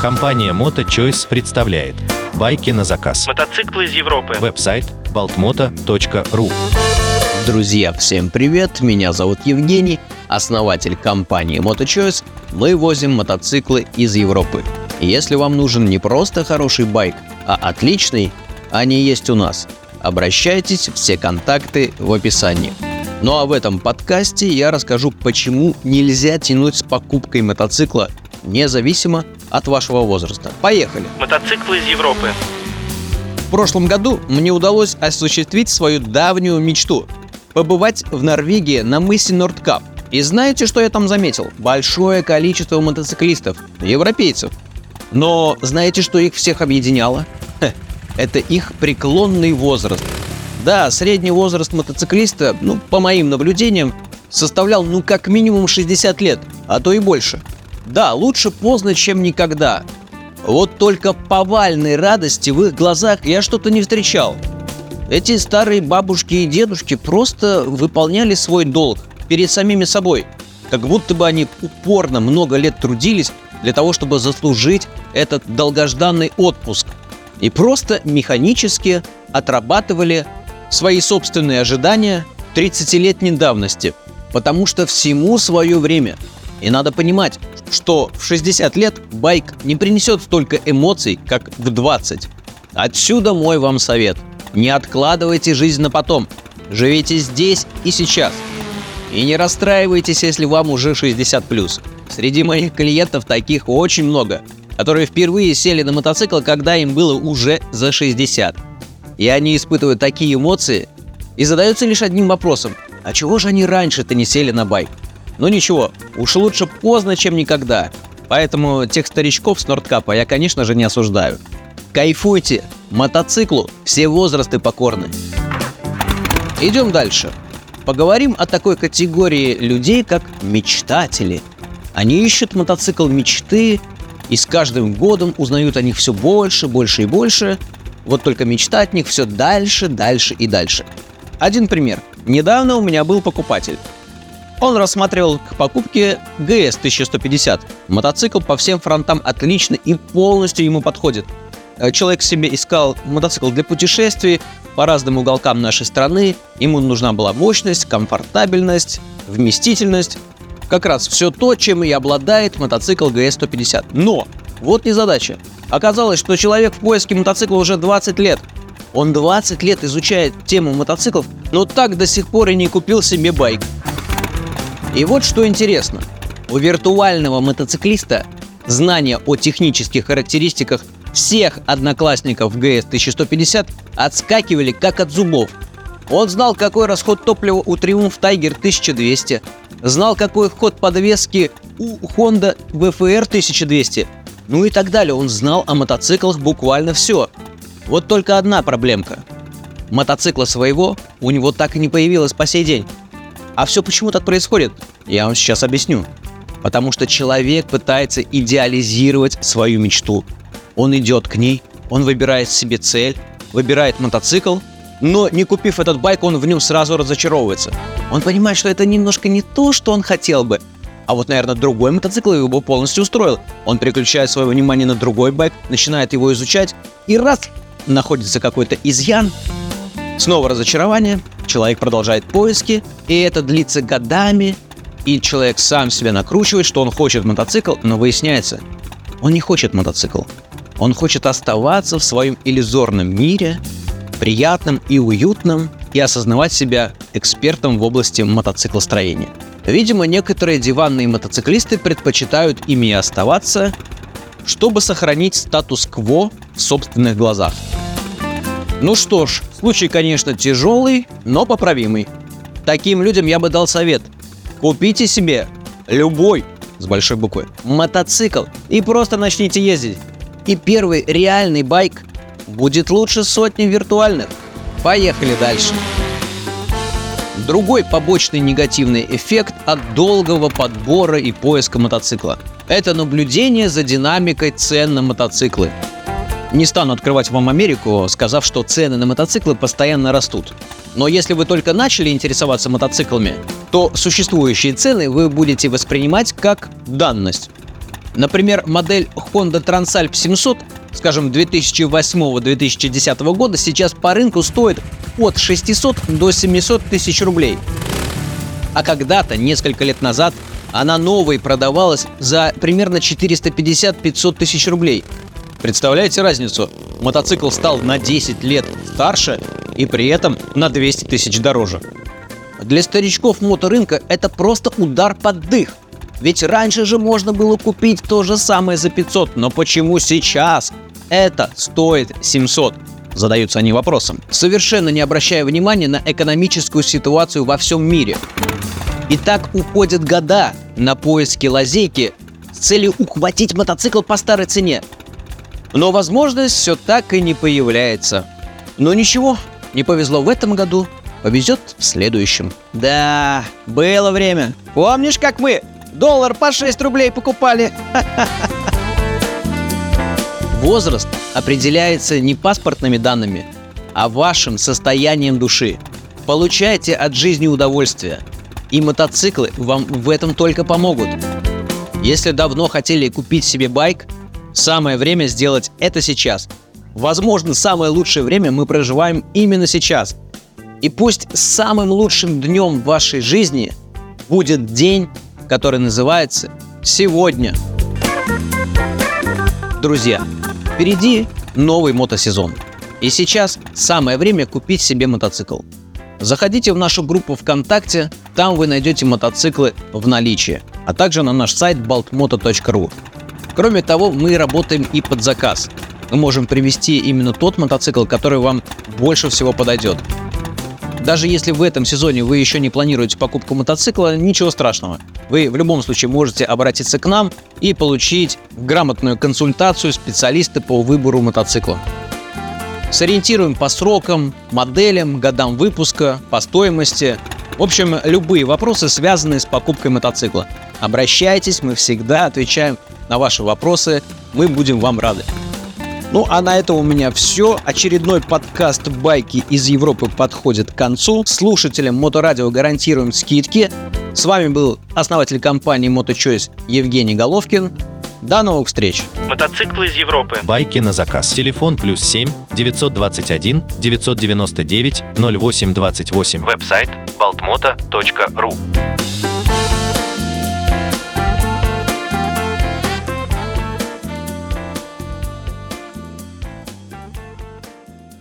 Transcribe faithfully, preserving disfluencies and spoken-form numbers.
Компания MotoChoice представляет «Байки на заказ». Мотоциклы из Европы. Веб-сайт балт мото точка ру. Друзья, всем привет! Меня зовут Евгений, основатель компании MotoChoice. Мы возим мотоциклы из Европы. И если вам нужен не просто хороший байк, а отличный, они есть у нас. Обращайтесь, все контакты в описании. Ну а в этом подкасте я расскажу, почему нельзя тянуть с покупкой мотоцикла независимо от вашего возраста. Поехали! Мотоциклы из Европы. В прошлом году мне удалось осуществить свою давнюю мечту – побывать в Норвегии на мысе Нордкап. И знаете, что я там заметил? Большое количество мотоциклистов, европейцев. Но знаете, что их всех объединяло? Ха, это их преклонный возраст. Да, средний возраст мотоциклиста, ну, по моим наблюдениям, составлял ну как минимум шестьдесят лет, а то и больше. Да, лучше поздно, чем никогда. Вот только повальной радости в их глазах я что-то не встречал. Эти старые бабушки и дедушки просто выполняли свой долг перед самими собой, как будто бы они упорно много лет трудились для того, чтобы заслужить этот долгожданный отпуск, и просто механически отрабатывали свои собственные ожидания тридцатилетней давности, потому что всему свое время. И надо понимать, что в шестьдесят лет байк не принесет столько эмоций, как в двадцать. Отсюда мой вам совет. Не откладывайте жизнь на потом. Живите здесь и сейчас. И не расстраивайтесь, если вам уже шестьдесят плюс. Среди моих клиентов таких очень много, которые впервые сели на мотоцикл, когда им было уже за шестьдесят. И они испытывают такие эмоции и задаются лишь одним вопросом. А чего же они раньше-то не сели на байк? Ну ничего, уж лучше поздно, чем никогда. Поэтому тех старичков с Нордкапа я, конечно же, не осуждаю. Кайфуйте! Мотоциклу все возрасты покорны. Идем дальше. Поговорим о такой категории людей, как мечтатели. Они ищут мотоцикл мечты, и с каждым годом узнают о них все больше, больше и больше. Вот только мечта от них все дальше, дальше и дальше. Один пример. Недавно у меня был покупатель. Он рассматривал к покупке джи эс тысяча сто пятьдесят. Мотоцикл по всем фронтам отлично и полностью ему подходит. Человек себе искал мотоцикл для путешествий по разным уголкам нашей страны. Ему нужна была мощность, комфортабельность, вместительность. Как раз все то, чем и обладает мотоцикл джи эс сто пятьдесят. Но вот незадача. Оказалось, что человек в поиске мотоцикла уже двадцать лет. Он двадцать лет изучает тему мотоциклов, но так до сих пор и не купил себе байк. И вот что интересно, у виртуального мотоциклиста знания о технических характеристиках всех одноклассников джи эс тысяча сто пятьдесят отскакивали как от зубов. Он знал, какой расход топлива у Triumph Tiger тысяча двести, знал, какой ход подвески у Honda ви эф ар тысяча двести, ну и так далее. Он знал о мотоциклах буквально все. Вот только одна проблемка. Мотоцикла своего у него так и не появилось по сей день. А все почему так происходит? Я вам сейчас объясню. Потому что человек пытается идеализировать свою мечту. Он идет к ней, он выбирает себе цель, выбирает мотоцикл, но не купив этот байк, он в нем сразу разочаровывается. Он понимает, что это немножко не то, что он хотел бы. А вот, наверное, другой мотоцикл его полностью устроил. Он переключает свое внимание на другой байк, начинает его изучать, и раз, находится какой-то изъян, снова разочарование, человек продолжает поиски, и это длится годами, и человек сам себя накручивает, что он хочет мотоцикл, но выясняется, он не хочет мотоцикл. Он хочет оставаться в своем иллюзорном мире, приятным и уютным, и осознавать себя экспертом в области мотоциклостроения. Видимо, некоторые диванные мотоциклисты предпочитают ими оставаться, чтобы сохранить статус-кво в собственных глазах. Ну что ж, случай, конечно, тяжелый, но поправимый. Таким людям я бы дал совет. Купите себе любой, с большой буквы, мотоцикл и просто начните ездить. И первый реальный байк будет лучше сотни виртуальных. Поехали дальше. Другой побочный негативный эффект от долгого подбора и поиска мотоцикла – это наблюдение за динамикой цен на мотоциклы. Не стану открывать вам Америку, сказав, что цены на мотоциклы постоянно растут. Но если вы только начали интересоваться мотоциклами, то существующие цены вы будете воспринимать как данность. Например, модель Honda Transalp семьсот, скажем, две тысячи восьмого — две тысячи десятого года, сейчас по рынку стоит от шестисот до семисот тысяч рублей. А когда-то, несколько лет назад, она новой продавалась за примерно четыреста пятьдесят — пятьсот тысяч рублей. Представляете разницу? Мотоцикл стал на десять лет старше и при этом на двести тысяч дороже. Для старичков моторынка это просто удар под дых. Ведь раньше же можно было купить то же самое за пятьсот, но почему сейчас это стоит семьсот? Задаются они вопросом, совершенно не обращая внимания на экономическую ситуацию во всем мире. И так уходят года на поиски лазейки с целью ухватить мотоцикл по старой цене. Но возможность все так и не появляется. Но ничего, не повезло в этом году, повезет в следующем. Да, было время. Помнишь, как мы доллар по шесть рублей покупали? Возраст определяется не паспортными данными, а вашим состоянием души. Получайте от жизни удовольствие, и мотоциклы вам в этом только помогут. Если давно хотели купить себе байк, самое время сделать это сейчас. Возможно, самое лучшее время мы проживаем именно сейчас. И пусть самым лучшим днем вашей жизни будет день, который называется «Сегодня». Друзья, впереди новый мотосезон. И сейчас самое время купить себе мотоцикл. Заходите в нашу группу ВКонтакте, там вы найдете мотоциклы в наличии, а также на наш сайт балт мото точка ру. Кроме того, мы работаем и под заказ. Мы можем привезти именно тот мотоцикл, который вам больше всего подойдет. Даже если в этом сезоне вы еще не планируете покупку мотоцикла, ничего страшного. Вы в любом случае можете обратиться к нам и получить грамотную консультацию специалиста по выбору мотоцикла. Сориентируем по срокам, моделям, годам выпуска, по стоимости. В общем, любые вопросы, связанные с покупкой мотоцикла. Обращайтесь, мы всегда отвечаем на ваши вопросы, мы будем вам рады. Ну, а на этом у меня все. Очередной подкаст «Байки из Европы» подходит к концу. Слушателям Моторадио гарантируем скидки. С вами был основатель компании MotoChoice Евгений Головкин. До новых встреч. Мотоциклы из Европы. Байки на заказ. Телефон плюс семь девятьсот двадцать один девятьсот девяносто девять ноль восемь двадцать восемь. Веб-сайт балт мото точка ру.